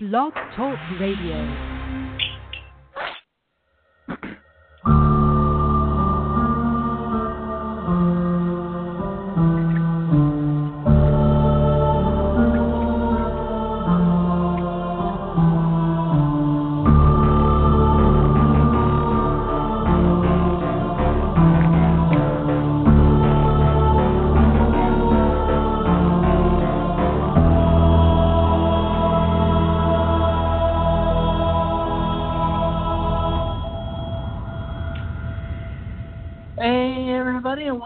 Blog Talk Radio.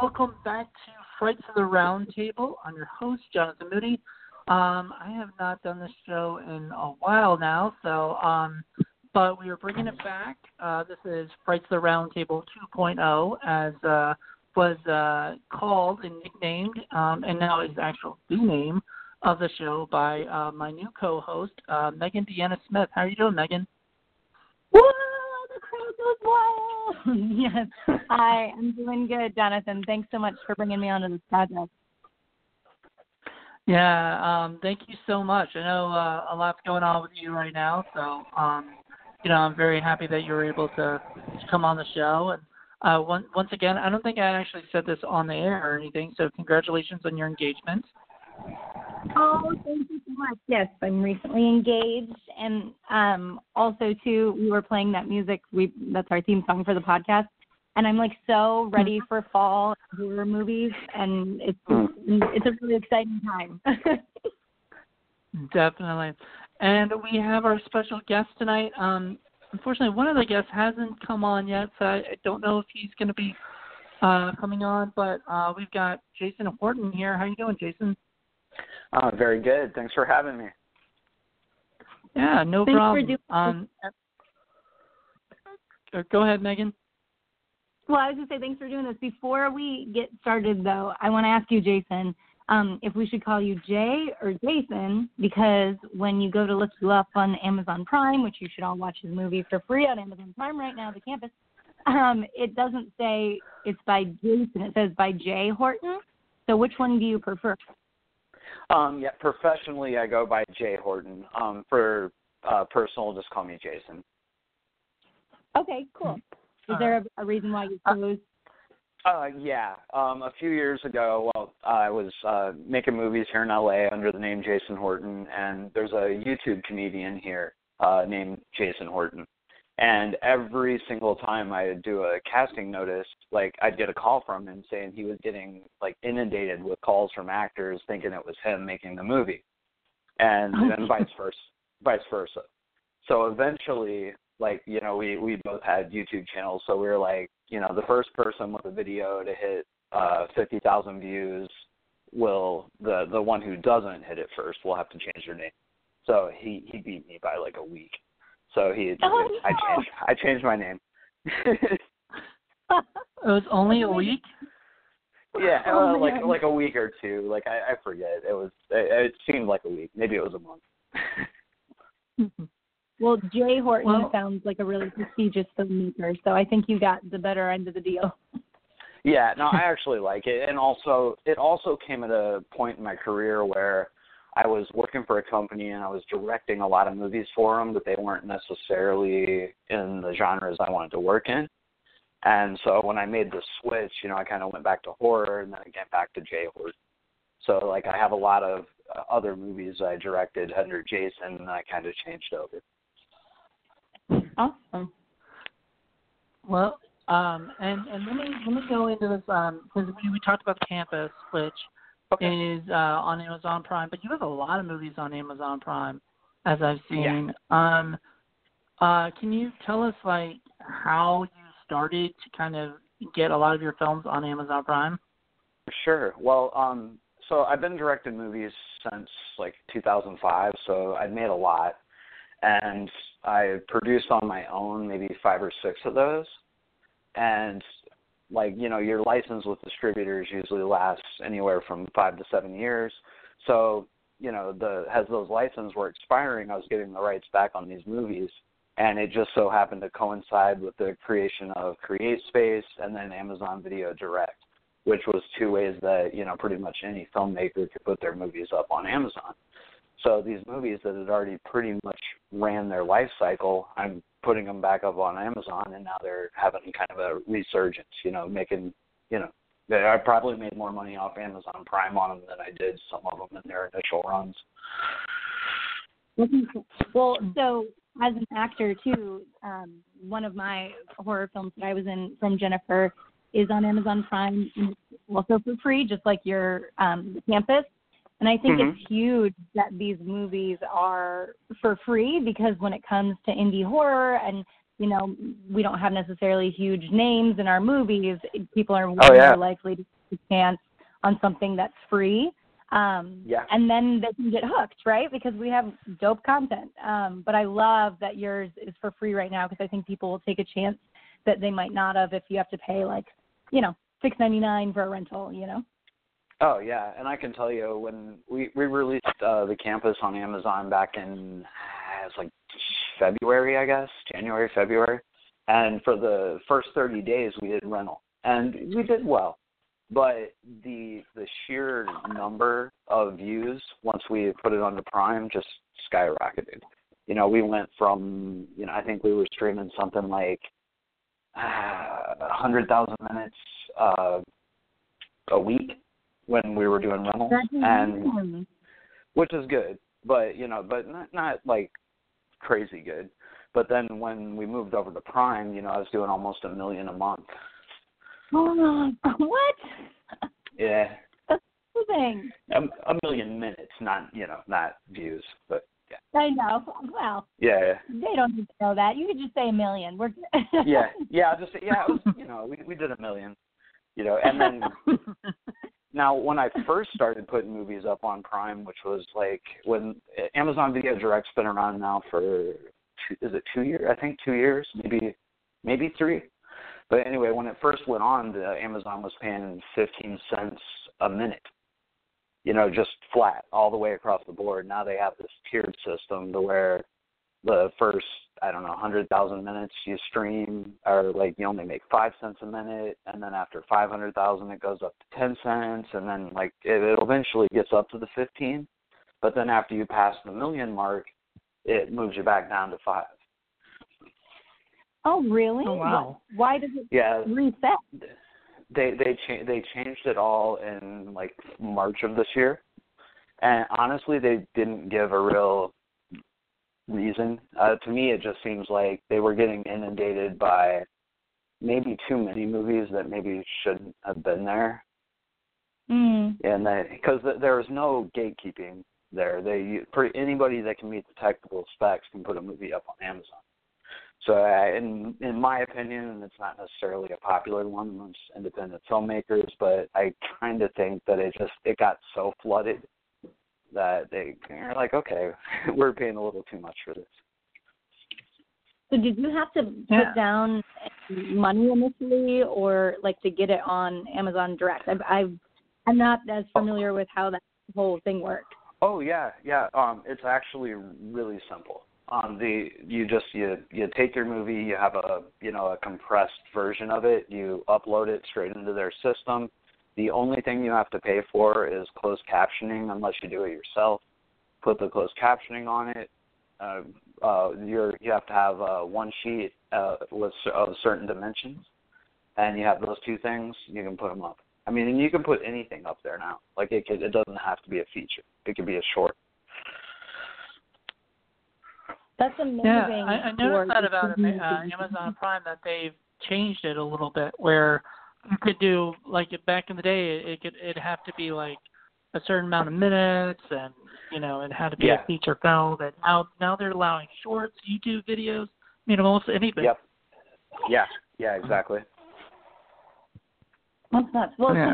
Welcome back to Frights of the Roundtable. I'm your host, Jonathan Moody. I have not done this show in a while now, but we are bringing it back. This is Frights of the Roundtable 2.0, as was called and nicknamed, and now is the actual name of the show by my new co-host, Megan Deanna-Smith. How are you doing, Megan? Woo! Yes, hi, I'm doing good, Jonathan. Thanks so much for bringing me onto this project. Yeah, thank you so much. I know a lot's going on with you right now, so I'm very happy that you were able to come on the show. And once again, I don't think I actually said this on the air or anything, so congratulations on your engagement. Oh, thank you so much. Yes, I'm recently engaged, and also too, we were playing that music. That's our theme song for the podcast, and I'm like so ready for fall horror movies, and it's a really exciting time. Definitely, and we have our special guest tonight. Unfortunately, one of the guests hasn't come on yet, so I don't know if he's going to be coming on. But we've got Jason Horton here. How you doing, Jason? Very good. Thanks for having me. Yeah, no problem. Go ahead, Megan. Well, I was going to say thanks for doing this. Before we get started, though, I want to ask you, Jason, if we should call you Jay or Jason, because when you go to look you up on Amazon Prime, which you should all watch his movie for free on Amazon Prime right now, The Campus, it doesn't say it's by Jason. It says by Jay Horton. So which one do you prefer? Yeah, professionally I go by Jay Horton. For personal, just call me Jason. Okay, cool. Is there a reason why you chose? A few years ago, I was making movies here in LA under the name Jason Horton, and there's a YouTube comedian here named Jason Horton. And every single time I would do a casting notice, like, I'd get a call from him saying he was getting, like, inundated with calls from actors thinking it was him making the movie. And then vice versa. So eventually, like, you know, we both had YouTube channels. So we were like, you know, the first person with a video to hit 50,000 views will, the one who doesn't hit it first will have to change their name. So he beat me by, like, a week. So I changed my name. It was only a week? Yeah, like a week or two. Like, I forget. It seemed like a week. Maybe it was a month. Well, Jay Horton sounds like a really prestigious filmmaker, so I think you got the better end of the deal. Yeah, no, I actually like it. And also, it also came at a point in my career where I was working for a company and I was directing a lot of movies for them, but they weren't necessarily in the genres I wanted to work in. And so when I made the switch, you know, I kind of went back to horror and then again back to Jay Horton. So, like, I have a lot of other movies I directed under Jason, and I kind of changed over. Awesome. Well, and let me go into this because we talked about The Campus, which is on Amazon Prime, but you have a lot of movies on Amazon Prime, as I've seen. Yeah. Can you tell us, like, how you started to kind of get a lot of your films on Amazon Prime? Sure. Well, so I've been directing movies since, like, 2005, so I've made a lot. And I produced on my own maybe 5 or 6 of those. And, like, you know, your license with distributors usually lasts anywhere from 5 to 7 years. So, you know, as those licenses were expiring, I was getting the rights back on these movies, and it just so happened to coincide with the creation of CreateSpace and then Amazon Video Direct, which was 2 ways that, you know, pretty much any filmmaker could put their movies up on Amazon. So these movies that had already pretty much ran their life cycle, I'm putting them back up on Amazon, and now they're having kind of a resurgence, making, I probably made more money off Amazon Prime on them than I did some of them in their initial runs. Well, so as an actor, too, one of my horror films that I was in from Jennifer is on Amazon Prime, also for free, just like your Campus. And I think it's huge that these movies are for free, because when it comes to indie horror and, we don't have necessarily huge names in our movies, people are more likely to take a chance on something that's free. And then they can get hooked, right? Because we have dope content. But I love that yours is for free right now, because I think people will take a chance that they might not have if you have to pay $6.99 for a rental, Oh, yeah, and I can tell you, when we released The Campus on Amazon back in, February, January, February, and for the first 30 days we did rental, and we did well, but the sheer number of views once we put it onto Prime just skyrocketed. We went from, I think we were streaming something like 100,000 minutes a week, when we were doing rental, and which is good, but not like crazy good. But then when we moved over to Prime, I was doing almost 1 million a month. Oh, what? Yeah. That's the thing. A million minutes, not views, but yeah. I know. Well. Yeah. They don't need to know that. You could just say 1 million. We're. Yeah. Yeah. Just yeah. It was, we did 1 million. And then. Now, when I first started putting movies up on Prime, which was when Amazon Video Direct's been around now for, 2 years? I think 2 years, maybe 3. But anyway, when it first went on, Amazon was paying 15 cents a minute, just flat all the way across the board. Now they have this tiered system to where the first, 100,000 minutes you stream, or you only make 5 cents a minute, and then after 500,000 it goes up to 10 cents, and then it eventually gets up to the 15. But then after you pass the 1 million mark, it moves you back down to 5. Oh, really? Oh, wow. Why does it reset? They changed it all in March of this year, and honestly, they didn't give a real reason. To me, it just seems like they were getting inundated by maybe too many movies that maybe shouldn't have been there. And because there was no gatekeeping there, anybody that can meet the technical specs can put a movie up on Amazon. So in my opinion, and it's not necessarily a popular one amongst independent filmmakers, but I kind of think that it got so flooded that they're okay, we're paying a little too much for this. So did you have to put down money initially, or to get it on Amazon Direct? I'm not as familiar with how that whole thing works. Oh yeah. It's actually really simple. You take your movie, you have a compressed version of it, you upload it straight into their system. The only thing you have to pay for is closed captioning, unless you do it yourself. Put the closed captioning on it. You have to have one sheet of certain dimensions, and you have those two things. You can put them up. And you can put anything up there now. It doesn't have to be a feature. It could be a short. That's amazing. Yeah, I noticed that about Amazon Prime, that they've changed it a little bit, where you could do, back in the day, it'd have to be, a certain amount of minutes, and, it had to be a feature film. And now they're allowing shorts, YouTube videos, almost anything. Yep. Yeah. Yeah, exactly. That's nuts. Well, yeah.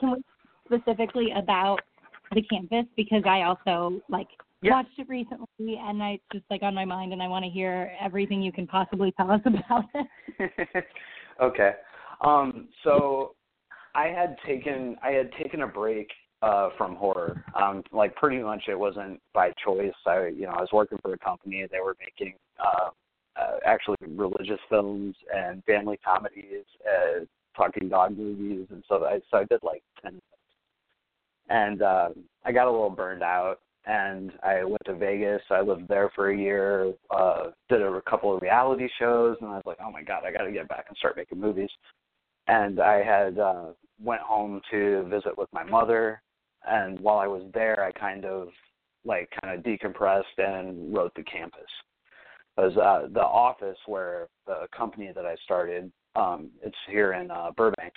Can we specifically about The Campus? Because I also, watched it recently, and it's just, on my mind, and I want to hear everything you can possibly tell us about it. Okay. So I had taken a break from horror. Pretty much it wasn't by choice. I was working for a company. They were making actually religious films and family comedies, talking dog movies, and so I did 10 minutes. And I got a little burned out, and I went to Vegas. I lived there for a year, did a couple of reality shows, and I was like, oh, my God, I got to get back and start making movies. And I had went home to visit with my mother, and while I was there, I kind of decompressed and wrote The Campus. Because the office where the company that I started, it's here in Burbank,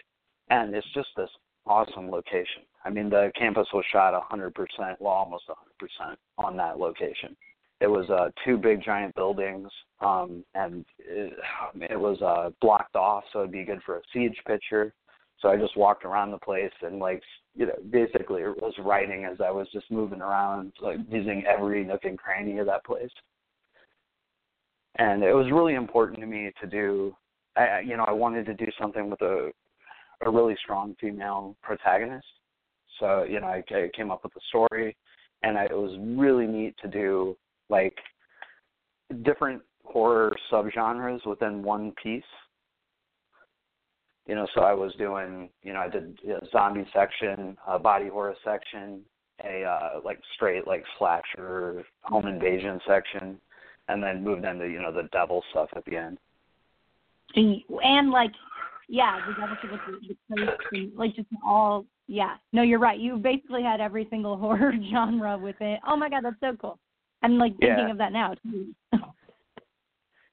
and it's just this awesome location. I mean, The Campus was shot 100%, well, almost 100% on that location. It was two big, giant buildings, and it was blocked off, so it'd be good for a siege picture. So I just walked around the place and, basically it was writing as I was just moving around, using every nook and cranny of that place. And it was really important to me to do, I wanted to do something with a really strong female protagonist. So, I came up with a story, and it was really neat to do, different horror subgenres within one piece. So I was doing, I did a zombie section, a body horror section, a, straight, slasher, home invasion section, and then moved into, the devil stuff at the end. And, the devil stuff with the place, and, just all... Yeah. No, you're right. You basically had every single horror genre within. Oh, my God, that's so cool. I'm, thinking of that now.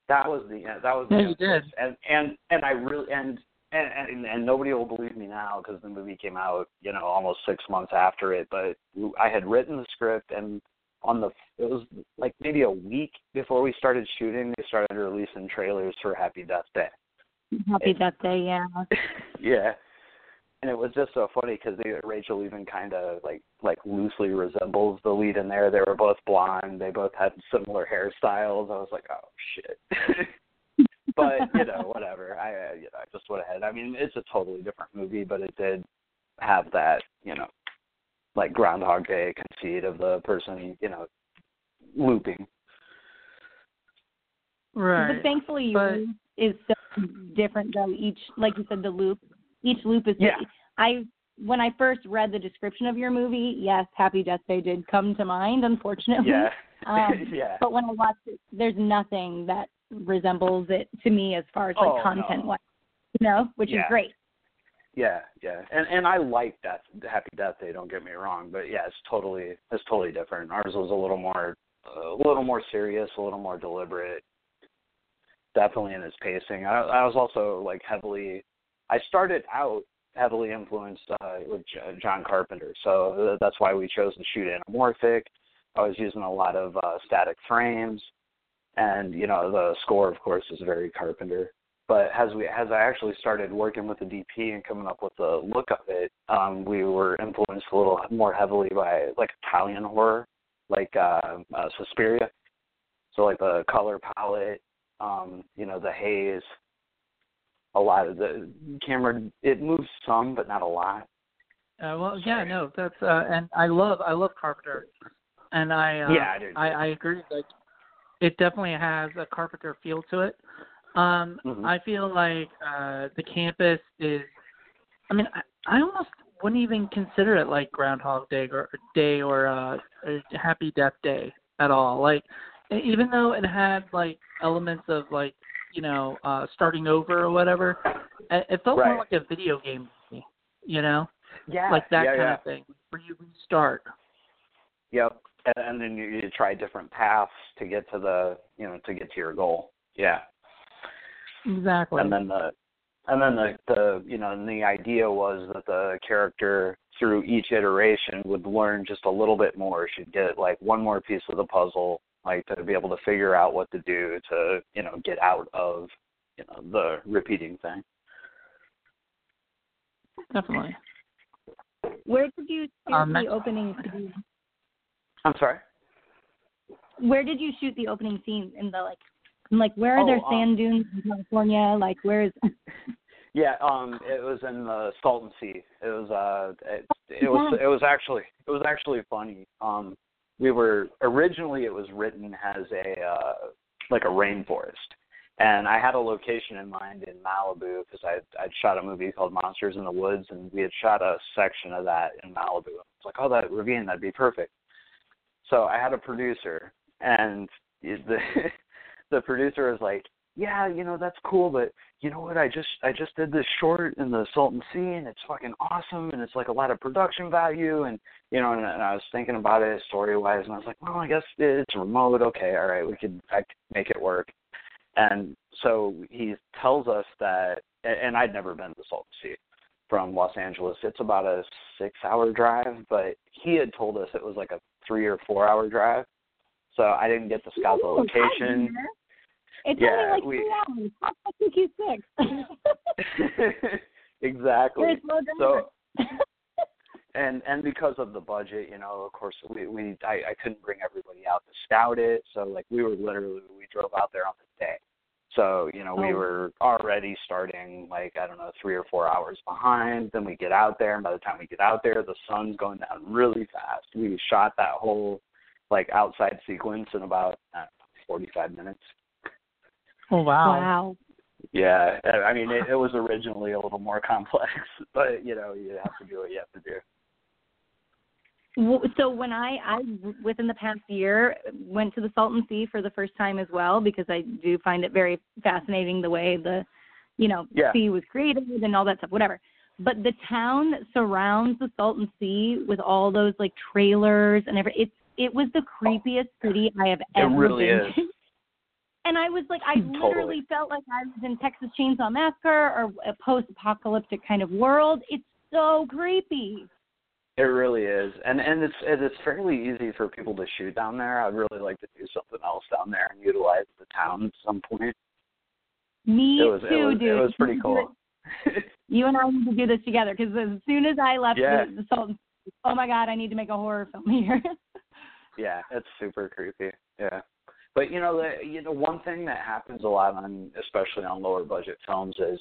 That was the... you did. And I really... And nobody will believe me now because the movie came out, almost 6 months after it. But I had written the script, and it was maybe a week before we started shooting, they started releasing trailers for Happy Death Day. Happy Death Day, yeah. Yeah. And it was just so funny because Rachel even kind of loosely resembles the lead in there. They were both blonde. They both had similar hairstyles. I was like, oh shit. But whatever. I just went ahead. I mean, it's a totally different movie, but it did have that Groundhog Day conceit of the person looping. Right. But thankfully, yours is so different though. Each, like you said, the loop. Each loop is... Yeah. When I first read the description of your movie, yes, Happy Death Day did come to mind, unfortunately. Yeah. Yeah. But when I watched it, there's nothing that resembles it to me as far as content-wise, which is great. Yeah, yeah. And I like that Happy Death Day, don't get me wrong, but yeah, it's totally different. Ours was a little more serious, a little more deliberate, definitely in its pacing. I was also I started out heavily influenced with John Carpenter, so that's why we chose to shoot anamorphic. I was using a lot of static frames, and the score, of course, is very Carpenter. But as I actually started working with the DP and coming up with the look of it, we were influenced a little more heavily by Italian horror, Suspiria. So the color palette, the haze. A lot of the camera, it moves some, but not a lot. That's and I love Carpenter, and I agree. It definitely has a Carpenter feel to it. I feel The Campus is... I mean, I almost wouldn't even consider it Groundhog Day or Happy Death Day at all. Even though it had elements of starting over or whatever. It felt more like a video game to me, Yeah. Of thing, where you restart. Yep. And then you try different paths to get to to your goal. Yeah. Exactly. And then and the idea was that the character through each iteration would learn just a little bit more. She'd get one more piece of the puzzle, to be able to figure out what to do to, get out of, the repeating thing. Definitely. Where did you shoot the opening scene? I'm sorry? Where did you shoot the opening scene in the, where are there sand dunes in California? Where is... Yeah, it was in the Salton Sea. It was, it was actually funny. We were originally... it was written as a rainforest, and I had a location in mind in Malibu because I'd shot a movie called Monsters in the Woods, and we had shot a section of that in Malibu. It's that ravine, that'd be perfect. So I had a producer, and the producer was like, yeah, you know, that's cool, but you know what? I just did this short in the Salton Sea, and it's fucking awesome, and it's like a lot of production value, and you know, and I was thinking about it story wise, and I was like, well, I guess it's remote. Okay, all right, I could make it work. And so he tells us that, and I'd never been to Salton Sea from Los Angeles. It's about a 6-hour drive, but he had told us it was like a 3 or 4 hour drive. So I didn't get to scout the location. It's only like 2 hours. How fucking you 6? Exactly. So, and because of the budget, you know, of course, I couldn't bring everybody out to scout it. So like we drove out there on the day. So, you know, we were already starting, like, I don't know, 3 or 4 hours behind. Then we get out there, and by the time we get out there, the sun's going down really fast. We shot that whole, like, outside sequence in about, I don't know, 45 minutes. Oh, wow. Wow. Yeah. I mean, it was originally a little more complex, but, you know, you have to do what you have to do. So when I within the past year, went to the Salton Sea for the first time as well, because I do find it very fascinating the way the, you know, sea was created and all that stuff, whatever. But the town that surrounds the Salton Sea with all those, like, trailers and everything, it was the creepiest city I have ever been to. It really is. And I was like, I literally felt like I was in Texas Chainsaw Massacre or a post-apocalyptic kind of world. It's so creepy. It really is, and it's fairly easy for people to shoot down there. I'd really like to do something else down there and utilize the town at some point. Me too, dude. It was pretty cool. You and I need to do this together, because as soon as I left the Salton, oh my God, I need to make a horror film here. Yeah, it's super creepy. Yeah, but you know, one thing that happens a lot on, especially on lower budget films, is,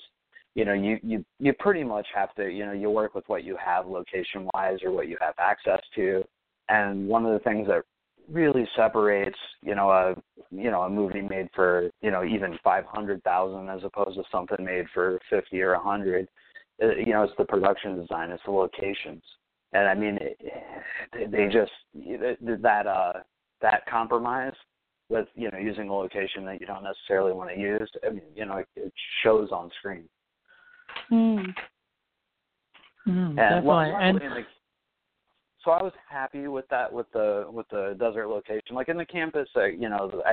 you know, you pretty much have to, you know, you work with what you have location-wise or what you have access to. And one of the things that really separates, a movie made for, you know, even $500,000 as opposed to something made for $50 or $100, you know, it's the production design, it's the locations. And I mean, that compromise with, you know, using a location that you don't necessarily want to use, I mean, you know, it shows on screen. So I was happy with that, with the desert location. Like in the campus, I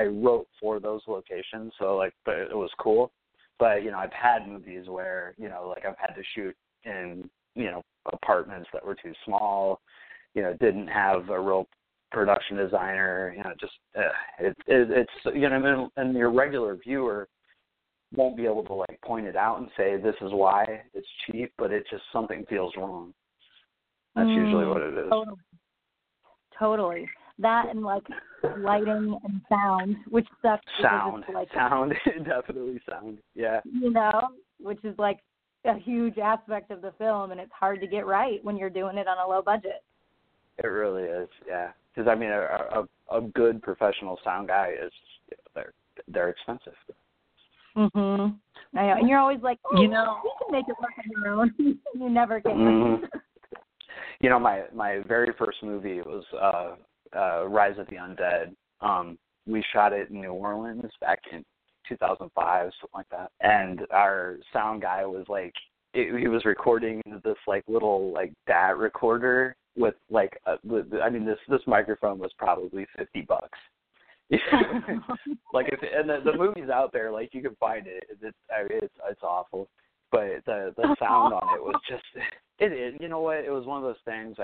wrote for those locations, so like, but it was cool. But you know, I've had movies where, you know, like I've had to shoot in, you know, apartments that were too small, you know, didn't have a real production designer, you know, just it's you know, and your regular viewer won't be able to, like, point it out and say this is why it's cheap, but it just, something feels wrong. That's usually what it is. Totally. That and, like, lighting and sound, which sucks. Definitely sound, yeah. You know, which is, like, a huge aspect of the film, and it's hard to get right when you're doing it on a low budget. It really is, yeah. Because, I mean, a good professional sound guy is, you know, they're expensive. I know, and you're always like, oh, you know, you can make it work on your own. You never can. You know, my very first movie was Rise of the Undead. We shot it in New Orleans back in 2005, something like that. And our sound guy was like, he was recording this like little like DAT recorder with like, this microphone was probably $50. Like, if, and the movie's out there, like, you can find it. It's awful, but the sound on it was just, you know what? It was one of those things.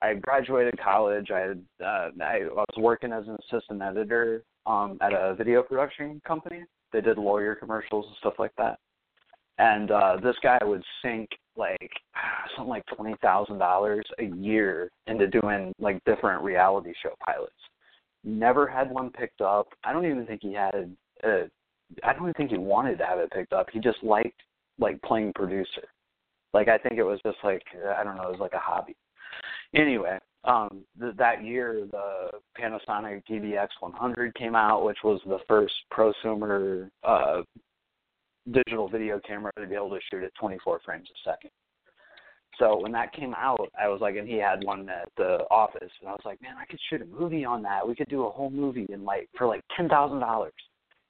I graduated college. I was working as an assistant editor at a video production company. They did lawyer commercials and stuff like that. And this guy would sink like something like $20,000 a year into doing like different reality show pilots. Never had one picked up. I don't even think he had. I don't even think he wanted to have it picked up. He just liked like playing producer. Like, I think it was just like, I don't know. It was like a hobby. Anyway, that year the Panasonic DVX100 came out, which was the first prosumer digital video camera to be able to shoot at 24 frames a second. So when that came out, I was like, and he had one at the office, and I was like, man, I could shoot a movie on that. We could do a whole movie in for $10,000.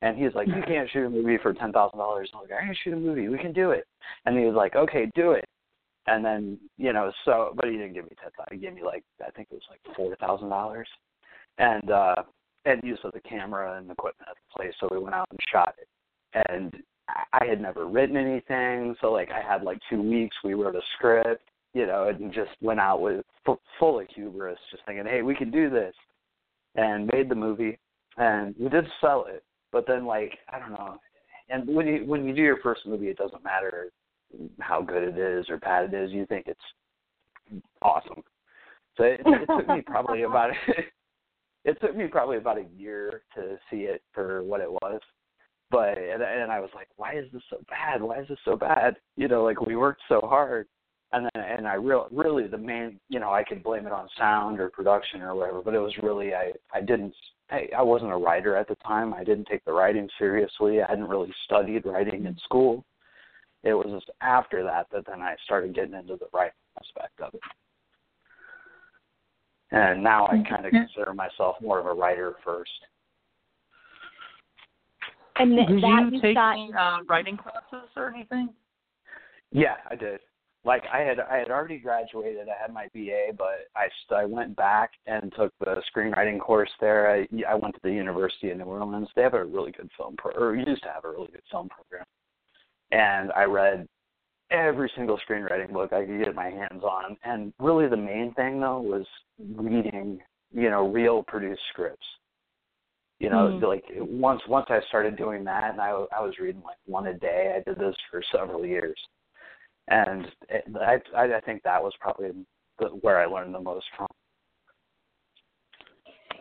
And he was like, you can't shoot a movie for $10,000. I'm like, I can shoot a movie. We can do it. And he was like, okay, do it. And then, but he didn't give me $10,000. He gave me $4,000. And use of the camera and equipment at the place. So we went out and shot it. And I had never written anything, so I had 2 weeks. We wrote a script, and just went out with full of hubris, just thinking, hey, we can do this, and made the movie, and we did sell it. But then I don't know. And when you do your first movie, it doesn't matter how good it is or bad it is. You think it's awesome. So it took me probably about a year to see it for what it was. But, and I was like, why is this so bad? Why is this so bad? We worked so hard. And I really the main, I could blame it on sound or production or whatever, but it was really, I wasn't a writer at the time. I didn't take the writing seriously. I hadn't really studied writing in school. It was just after that then I started getting into the writing aspect of it. And now I kind of consider myself more of a writer first. And did you take any writing classes or anything? Yeah, I did. I had already graduated. I had my BA, but I went back and took the screenwriting course there. I went to the University of New Orleans. They have a really good film or used to have a really good film program. And I read every single screenwriting book I could get my hands on. And really the main thing, though, was reading, real produced scripts. Once I started doing that, and I was reading one a day. I did this for several years, and I think that was probably where I learned the most from.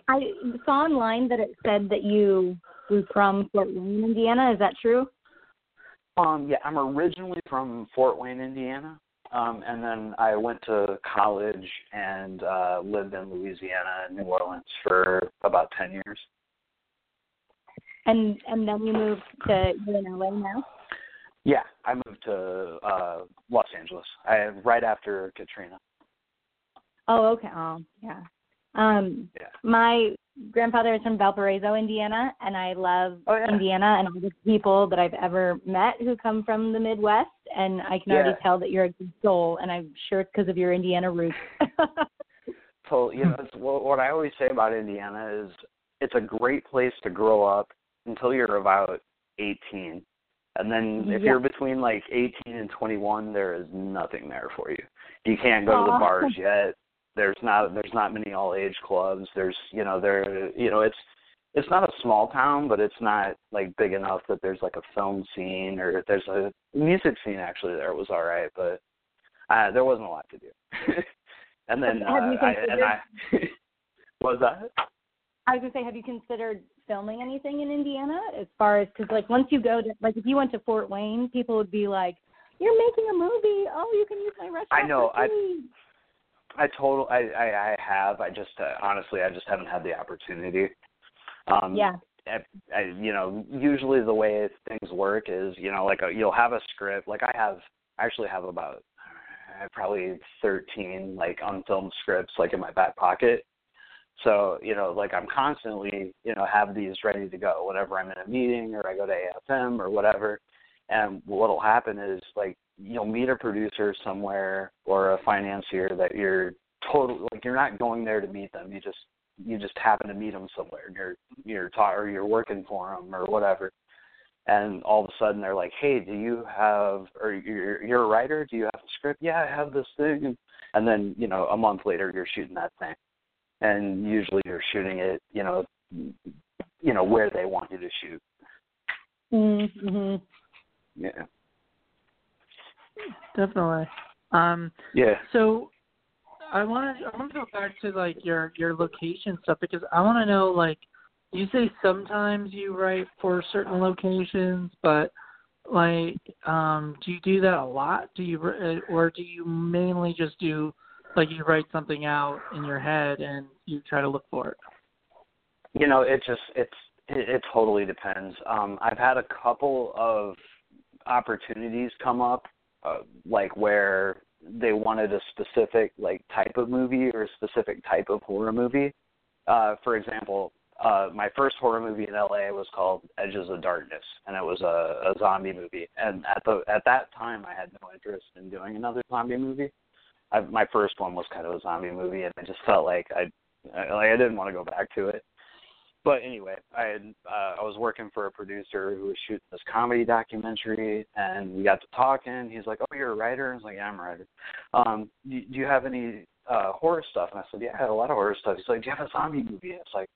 I saw online that it said that you were from Fort Wayne, Indiana. Is that true? Yeah, I'm originally from Fort Wayne, Indiana, and then I went to college and lived in Louisiana and New Orleans for about 10 years. And then you moved to LA now? Yeah, I moved to Los Angeles right after Katrina. Oh, okay. Oh, yeah. Yeah. My grandfather is from Valparaiso, Indiana, and I love Indiana and all the people that I've ever met who come from the Midwest, and I can already tell that you're a good soul, and I'm sure it's because of your Indiana roots. So, what I always say about Indiana is, it's a great place to grow up until you're about 18. And then if you're between 18 and 21, there is nothing there for you. You can't go to the bars yet. There's not many all-age clubs. It's not a small town, but it's not big enough that there's a film scene, or there's a music scene actually there was all right, but there wasn't a lot to do. And then what was that? I was going to say, have you considered filming anything in Indiana as far as, because, once you go to, if you went to Fort Wayne, people would be like, you're making a movie. Oh, you can use my restaurant. I know. I have. I just, honestly, I just haven't had the opportunity. Usually the way things work is, you'll have a script. I actually have about probably 13, unfilmed scripts, in my back pocket. So, I'm constantly, have these ready to go whenever I'm in a meeting or I go to AFM or whatever. And what'll happen is, you'll meet a producer somewhere or a financier that you're totally, you're not going there to meet them. You just happen to meet them somewhere and you're working for them or whatever. And all of a sudden they're like, hey, do you have, or you're a writer? Do you have a script? Yeah, I have this thing. And then, a month later you're shooting that thing. And usually you're shooting it, where they want you to shoot. Mm-hmm. Yeah. Definitely. Yeah. So I want to go back to, your location stuff, because I want to know, you say sometimes you write for certain locations, but, do you do that a lot? Do you mainly just do, you write something out in your head and you try to look for it? It totally depends. I've had a couple of opportunities come up, where they wanted a specific like type of movie or a specific type of horror movie. For example, my first horror movie in LA was called Edges of Darkness, and it was a zombie movie. And at that time, I had no interest in doing another zombie movie. My first one was kind of a zombie movie, and I just felt like I didn't want to go back to it. But anyway, I was working for a producer who was shooting this comedy documentary, and we got to talking. He's like, "Oh, you're a writer?" I was like, "Yeah, I'm a writer." Do you have any horror stuff? And I said, "Yeah, I had a lot of horror stuff." He's like, "Do you have a zombie movie?" And it's like,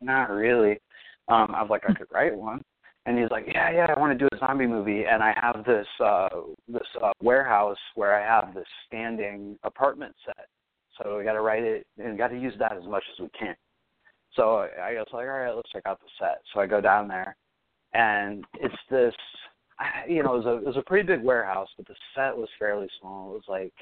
"Not really." I was like, "I could write one." And he's like, "Yeah, I want to do a zombie movie." And I have this this warehouse where I have this standing apartment set. So we got to write it and got to use that as much as we can. So I was like, all right, let's check out the set. So I go down there, and it's this, it was a pretty big warehouse, but the set was fairly small. It was like,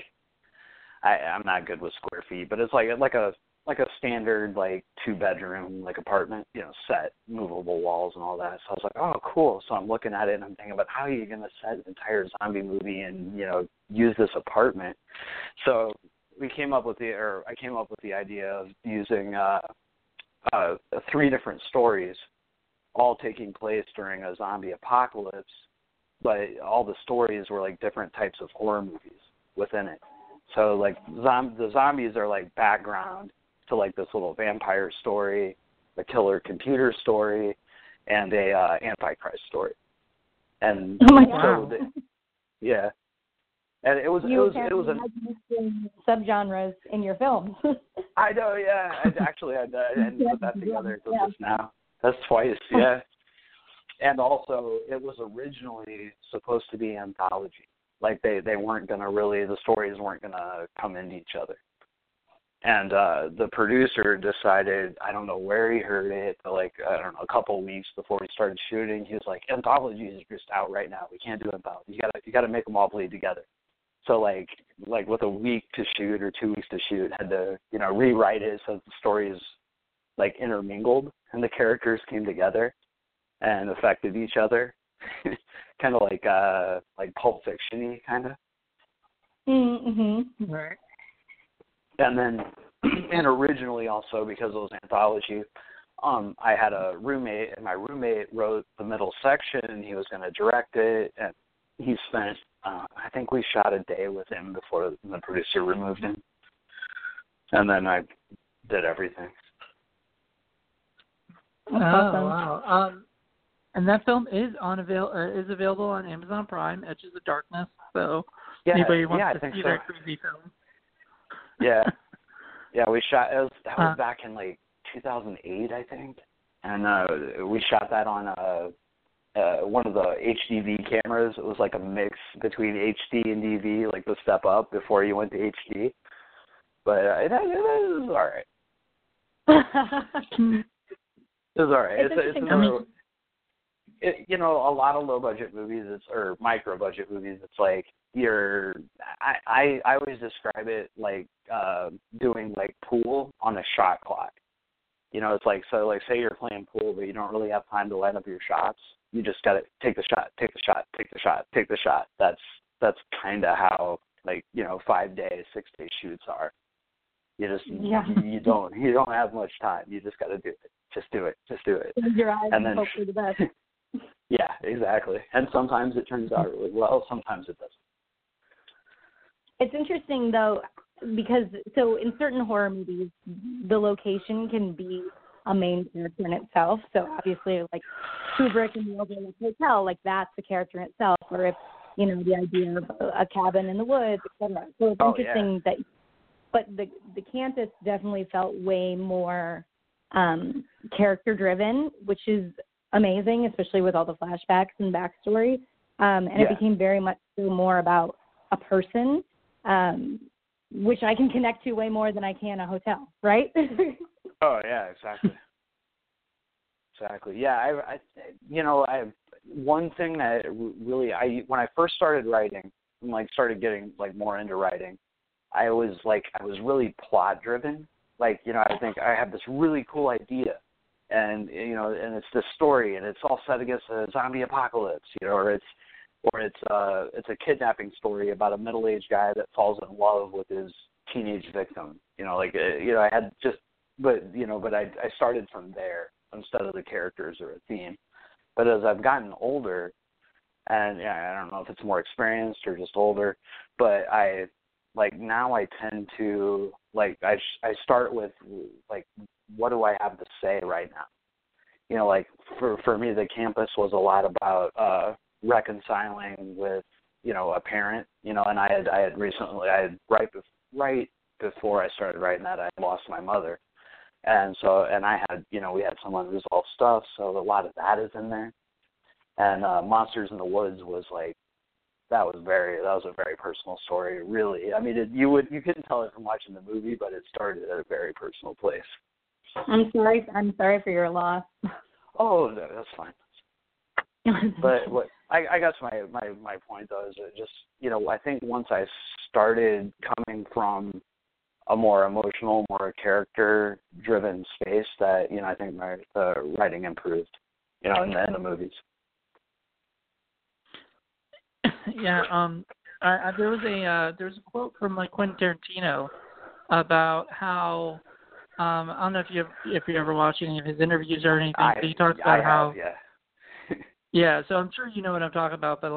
I'm not good with square feet, but it's like a standard like 2-bedroom like apartment, set, movable walls and all that. So I was like, oh, cool. So I'm looking at it and I'm thinking about how are you going to set an entire zombie movie and use this apartment. So I came up with the idea of using. Three different stories, all taking place during a zombie apocalypse, but all the stories were like different types of horror movies within it. So like the zombies are like background to like this little vampire story, the killer computer story, and a Antichrist story. And oh my God. Yeah. And it was subgenres in your film. I know, yeah. I put that together until just now. That's twice, yeah. And also, it was originally supposed to be anthology. Like they weren't gonna the stories weren't gonna come into each other. And the producer decided, I don't know where he heard it, but a couple of weeks before we started shooting, he was like, anthologies are just out right now. We can't do anthology. You gotta make them all bleed together. So like with a week to shoot or 2 weeks to shoot, had to rewrite it so the stories like intermingled and the characters came together and affected each other, kind of like Pulp Fiction-y kind of. Mm-hmm. Right. And then originally also because it was anthology, I had a roommate and my roommate wrote the middle section. He was going to direct it and he spent. I think we shot a day with him before the producer removed him. And then I did everything. Oh, wow. And that film is available on Amazon Prime, Edges of Darkness. So anybody wants to see that crazy film. Yeah. Yeah, we shot, that was back in like 2008, I think. And we shot that on one of the HDV cameras. It was like a mix between HD and DV, like the step up before you went to HD. But it was all right. It was all right. A lot of low budget movies or micro budget movies. It's like I always describe it like doing like pool on a shot clock. It's like, so like say you're playing pool, but you don't really have time to line up your shots. You just got to take the shot. That's kind of how 5-day, 6-day shoots are. You don't have much time. You just got to do it. Just do it. Close your eyes and then hope for the best. Yeah, exactly. And sometimes it turns out really well. Sometimes it doesn't. It's interesting though, because in certain horror movies, the location can be a main character in itself. So obviously, like Kubrick in the Overlook Hotel, like that's the character in itself. Or if the idea of a cabin in the woods, etc. So it's interesting that, but the campus definitely felt way more character driven, which is amazing, especially with all the flashbacks and backstory. It became very much more about a person, which I can connect to way more than I can a hotel, right? Oh yeah, exactly. Exactly. Yeah, I one thing that really when I first started writing and started getting more into writing, I was really plot driven. I think I have this really cool idea, and it's this story, and it's all set against a zombie apocalypse, or it's or it's a kidnapping story about a middle-aged guy that falls in love with his teenage victim. I started from there instead of the characters or a theme. But as I've gotten older, and I don't know if it's more experienced or just older, but I start with, what do I have to say right now? For me, The Campus was a lot about reconciling with, a parent, and right before I started writing that, I lost my mother. And I had, we had some unresolved stuff, so a lot of that is in there. And Monsters in the Woods was that was a very personal story, really. I mean, you couldn't tell it from watching the movie, but it started at a very personal place. I'm sorry for your loss. Oh, no, that's fine. But I guess my point, though, is that just, I think once I started coming from a more emotional, more character-driven space, that, I think my writing improved, in the movies. Yeah, there was a quote from Quentin Tarantino about how I don't know if you ever watched any of his interviews or anything. But he talks about how yeah. So I'm sure you know what I'm talking about. But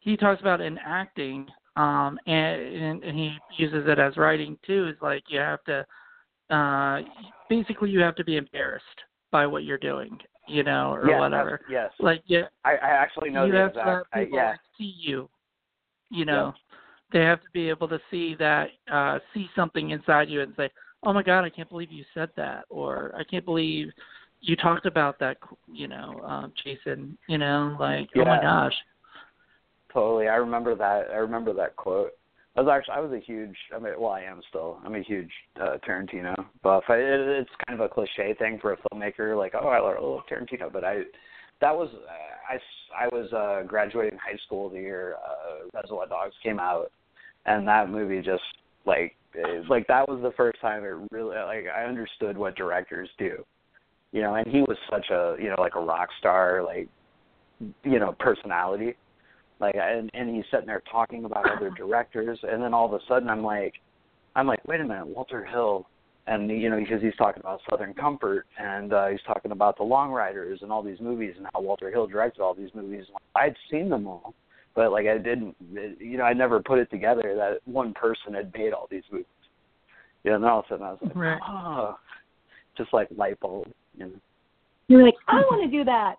he talks about in acting, and he uses it as writing too. Is you have to basically you have to be embarrassed by what you're doing. Or yes, whatever. Yes. I actually know the exact. See you. They have to be able to see that, see something inside you, and say, "Oh my God, I can't believe you said that," or "I can't believe you talked about that." Jason. Oh my gosh. Totally, I remember that. I remember that quote. I am still. I'm a huge Tarantino buff. It's kind of a cliche thing for a filmmaker, I love Tarantino. But I was graduating high school the year Reservoir Dogs came out, and that movie just that was the first time it really I understood what directors do, And he was such a a rock star personality. And he's sitting there talking about other directors, and then all of a sudden I'm like, wait a minute, Walter Hill, and because he's talking about Southern Comfort, and he's talking about The Long Riders and all these movies, and how Walter Hill directed all these movies. I'd seen them all, but I never put it together that one person had made all these movies. And all of a sudden I was like, right. Oh, just like light bulb. You're like, I want to do that.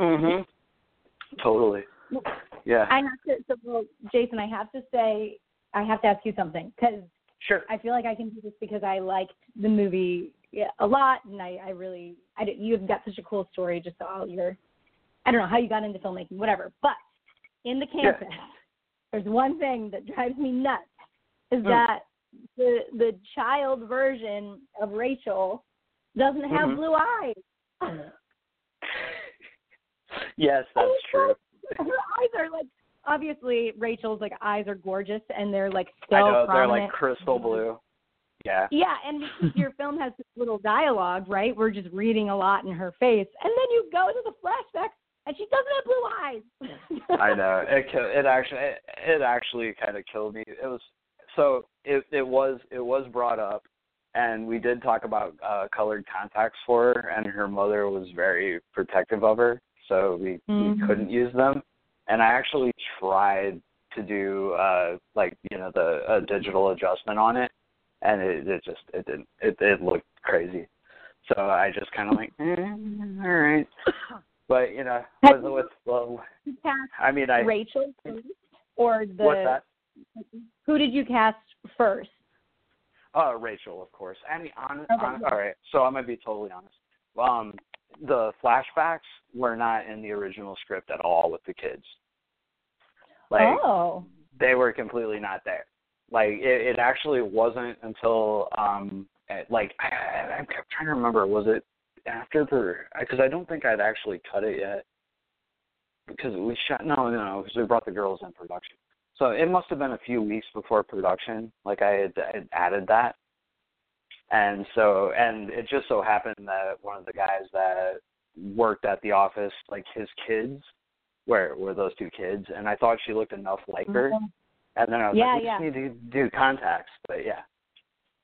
Mm-hmm. Totally. Yeah. Jason, I have to ask you something, because sure. I feel like I can do this because I liked the movie a lot, and you've got such a cool story, just all your, I don't know how you got into filmmaking, whatever, but in The Campus, There's one thing that drives me nuts, is that the child version of Rachel doesn't have blue eyes. Yes, that's true. Her eyes are obviously Rachel's eyes are gorgeous, and they're so prominent. They're crystal blue. Yeah. Yeah, and your film has this little dialogue, right? We're just reading a lot in her face, and then you go to the flashbacks, and she doesn't have blue eyes. I know. It actually kind of killed me. It was brought up, and we did talk about colored contacts for her, and her mother was very protective of her. So we couldn't use them, and I actually tried to do a digital adjustment on it, and it just didn't looked crazy. So I just kind of all right, but Rachel first, or the what's that? Who did you cast first? Rachel, of course. I mean, honest, all right. So I'm gonna be totally honest. The flashbacks were not in the original script at all with the kids. They were completely not there. It actually wasn't until, I'm trying to remember, was it after because I don't think I'd actually cut it yet. Because we shot, because we brought the girls in production. So it must have been a few weeks before production. I had added that. And so, and it just so happened that one of the guys that worked at the office, his kids were those two kids, and I thought she looked enough like her. And then I was like, we just need to do contacts, but yeah.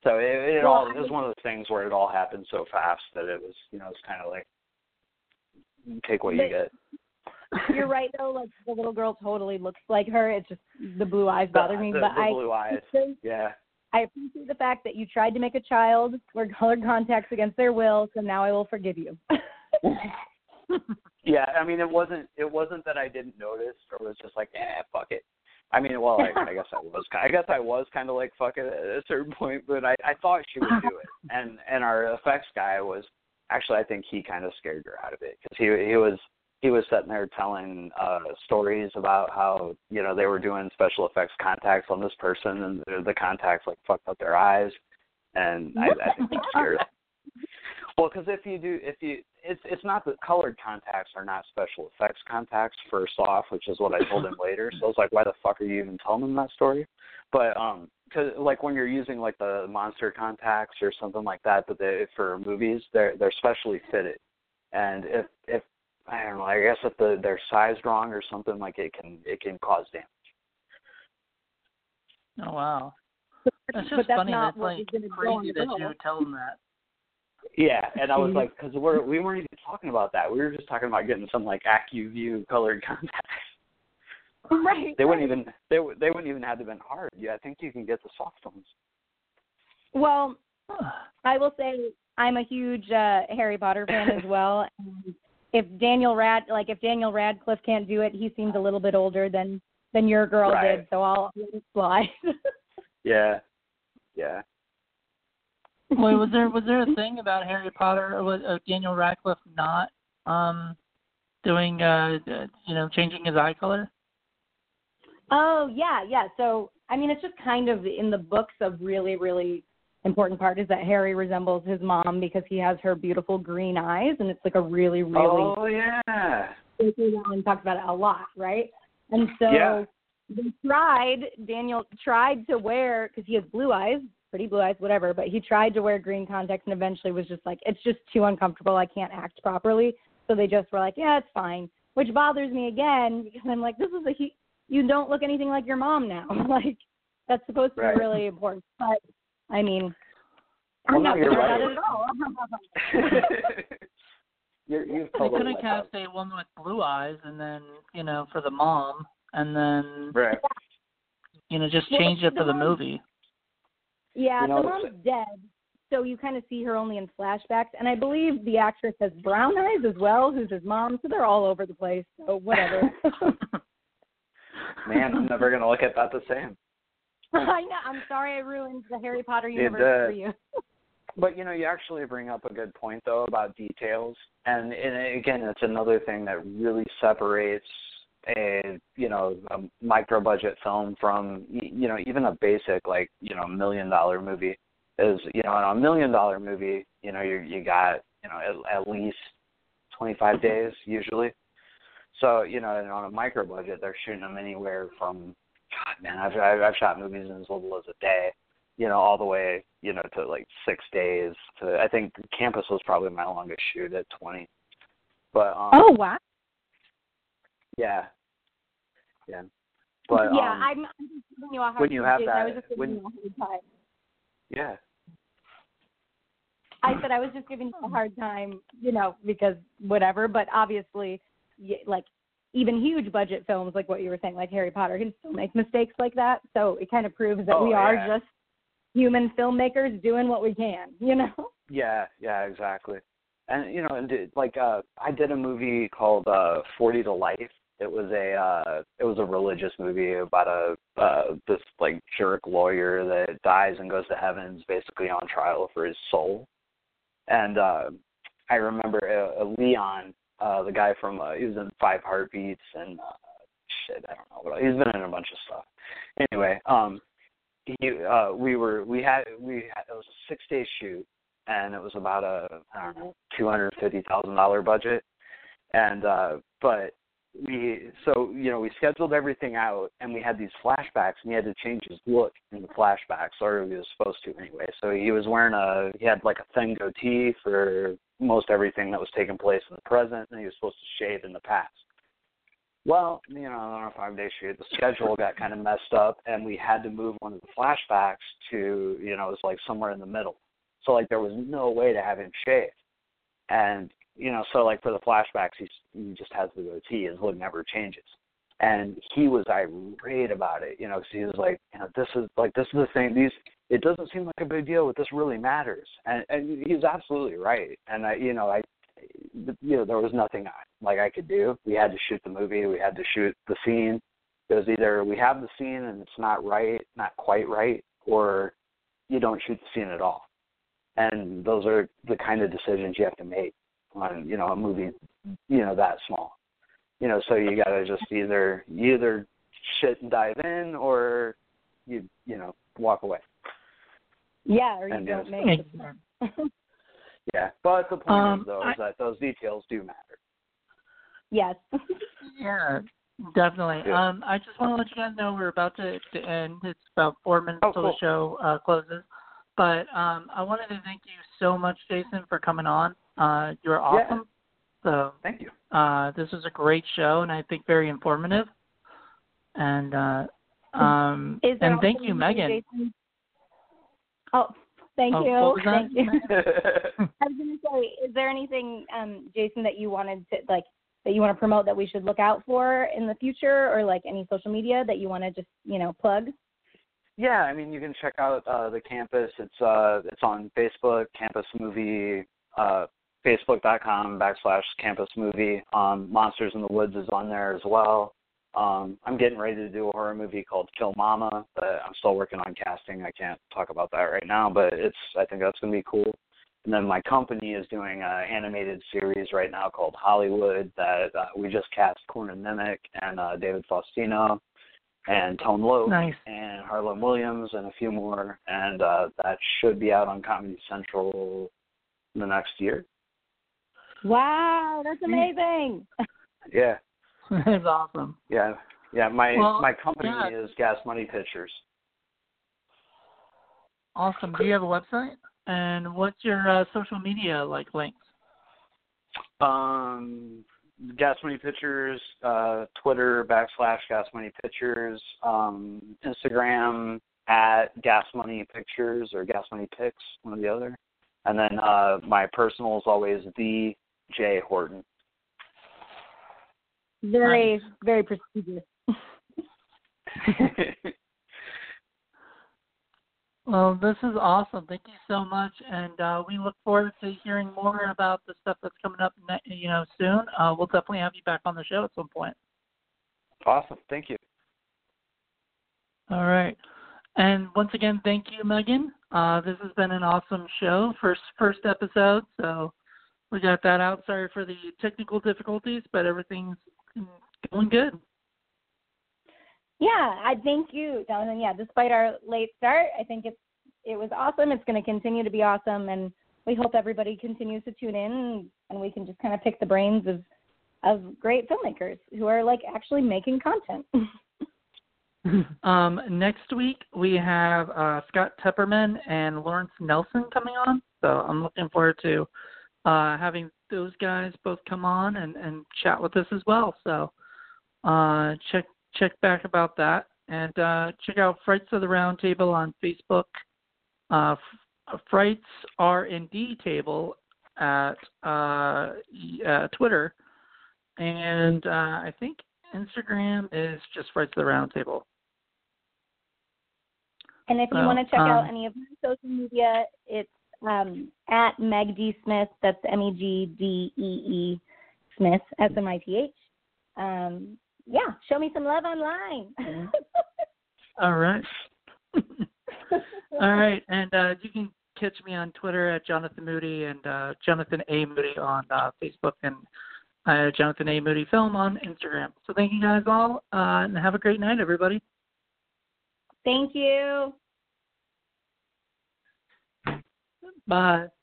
So it was one of those things where it all happened so fast that it was, you know, it's kind of like, take what you get. You're right, though. Like, the little girl totally looks like her. It's just the blue eyes bother me. The blue eyes. I appreciate the fact that you tried to make a child wear colored contacts against their will, so now I will forgive you. Yeah, I mean, it wasn't that I didn't notice, or was just like, fuck it. I mean, well, I guess I was kind of like, fuck it at a certain point, but I thought she would do it. And our effects guy was, actually, I think he kind of scared her out of it, because he was sitting there telling stories about how, you know, they were doing special effects contacts on this person, and the contacts, like, fucked up their eyes, and I think that scared her. Well, because it's not that colored contacts are not special effects contacts, first off, which is what I told him later. So I was like, why the fuck are you even telling him that story? But cause, like, when you're using, like, the monster contacts or something like that, but for movies, they're specially fitted, and if I don't know, I guess if they're sized wrong or something, like, it can cause damage. Oh wow, that's just funny. That's like crazy that you tell them that. Yeah, and I was like, because we weren't even talking about that. We were just talking about getting some, like, AccuView colored contacts. Right. They wouldn't even have to have been hard. Yeah, I think you can get the soft ones. Well, I will say I'm a huge Harry Potter fan as well. And if Daniel Radcliffe can't do it, he seemed a little bit older than your girl did. So I'll let it slide. Yeah. Yeah. Wait, was there a thing about Harry Potter or Daniel Radcliffe not doing changing his eye color? Oh yeah. So I mean, it's just kind of in the books. A really, really important part is that Harry resembles his mom because he has her beautiful green eyes, and it's like a really, really and talks about it a lot, right? And so Daniel tried to wear, because he has blue eyes. Pretty blue eyes, whatever, but he tried to wear green contacts and eventually was just like, it's just too uncomfortable. I can't act properly. So they just were like, yeah, it's fine, which bothers me again, because I'm like, this is you don't look anything like your mom now. Like, that's supposed to be really important. But, I mean, I'm not sure about it at all. They could have cast a woman with blue eyes and then, you know, for the mom, and then, you know, just change it for the movie. Yeah, the mom's dead, so you kind of see her only in flashbacks. And I believe the actress has brown eyes as well, who's his mom, so they're all over the place, so whatever. Man, I'm never going to look at that the same. I know. I'm sorry I ruined the Harry Potter universe for you. But, you know, you actually bring up a good point, though, about details. And again, it's another thing that really separates a micro-budget film from, you know, even a basic, like, you know, $1 million movie is, you know, in a $1 million movie, you know, you got, you know, at least 25 days usually. So, you know, and on a micro-budget, they're shooting them anywhere from, God, man, I've shot movies in as little as a day, you know, all the way, you know, to like 6 days. To, I think Campus was probably my longest shoot at 20. But oh, wow. Yeah. Yeah. But I'm just giving you a hard time. I was just giving you a hard time. Yeah. I said I was just giving you a hard time, you know, because whatever, but obviously, like, even huge budget films, like what you were saying, like Harry Potter, can still make mistakes like that. So it kind of proves that we are just human filmmakers doing what we can, you know? Yeah, exactly. And, you know, I did a movie called 40 to Life. It was a religious movie about this like jerk lawyer that dies and goes to heaven, is basically on trial for his soul. And I remember Leon, the guy from he was in Five Heartbeats and I don't know what else. He's been in a bunch of stuff. Anyway, we had it was a 6-day shoot, and it was about $250,000 budget, and but. So, you know, we scheduled everything out, and we had these flashbacks, and he had to change his look in the flashbacks, or he was supposed to anyway. So he was he had like a thin goatee for most everything that was taking place in the present, and he was supposed to shave in the past. well, you know, on our 5-day shoot, the schedule got kind of messed up, and we had to move one of the flashbacks to, you know, it was like somewhere in the middle. So, like, there was no way to have him shaved. And, you know, so, like, for the flashbacks, he just has the goatee. His look never changes. And he was irate about it, you know, because he was like, you know, this is the thing. It doesn't seem like a big deal, but this really matters. And he was absolutely right. And, I there was nothing I could do. We had to shoot the movie. We had to shoot the scene. It was either we have the scene and it's not quite right, or you don't shoot the scene at all. And those are the kind of decisions you have to make on, you know, a movie, you know, that small. You know, so you got to just either shit and dive in, or you walk away. Yeah, or you don't make it. Yeah, but the point is that those details do matter. Yes. Yeah, definitely. Yeah. I just want to let you guys know we're about to end. It's about 4 minutes till the show closes. But I wanted to thank you so much, Jason, for coming on. You're awesome. Yeah. So thank you. This was a great show, and I think very informative. And thank you, Megan. Thank you. I was going to say, is there anything, Jason, that you wanted to that you want to promote that we should look out for in the future, or like any social media that you want to just plug? Yeah, I mean, you can check out The Campus. It's on Facebook, Campus Movie, facebook.com/Campus Movie. Monsters in the Woods is on there as well. I'm getting ready to do a horror movie called Kill Mama, but I'm still working on casting. I can't talk about that right now, but I think that's going to be cool. And then my company is doing an animated series right now called Hollywood that we just cast Cornan Mimic and David Faustino and Tone Loc and Harlan Williams and a few more, and that should be out on Comedy Central in the next year. Wow, that's amazing. Yeah. That's awesome. Yeah. Yeah, my company is Gas Money Pictures. Awesome. Do you have a website? And what's your social media links? Gas Money Pictures, Twitter /Gas Money Pictures, Instagram @Gas Money Pictures or Gas Money Pics, one or the other. And then my personal is always the Jay Horton. Very, very prestigious. Well, this is awesome. Thank you so much, and we look forward to hearing more about the stuff that's coming up, soon. We'll definitely have you back on the show at some point. Awesome. Thank you. All right. And once again, thank you, Megan. This has been an awesome show, first episode, so we got that out. Sorry for the technical difficulties, but everything's going good. Yeah, I thank you, Jonathan. Yeah, despite our late start, I think it was awesome. It's going to continue to be awesome, and we hope everybody continues to tune in, and we can just kind of pick the brains of great filmmakers who are actually making content. Next week we have Scott Tepperman and Lawrence Nelson coming on, so I'm looking forward to having those guys both come on and chat with us as well. So check back about that. And check out Frights of the Roundtable on Facebook. Frights R&D Table at Twitter. And I think Instagram is just Frights of the Roundtable. And if you want to check out any of my social media, it's at Meg D. Smith. That's MEGDEE Smith, SMITH. Show me some love online. All right. All right. And you can catch me on Twitter at Jonathan Moody and Jonathan A. Moody on Facebook, and Jonathan A. Moody Film on Instagram. So thank you guys all, and have a great night, everybody. Thank you. Bye.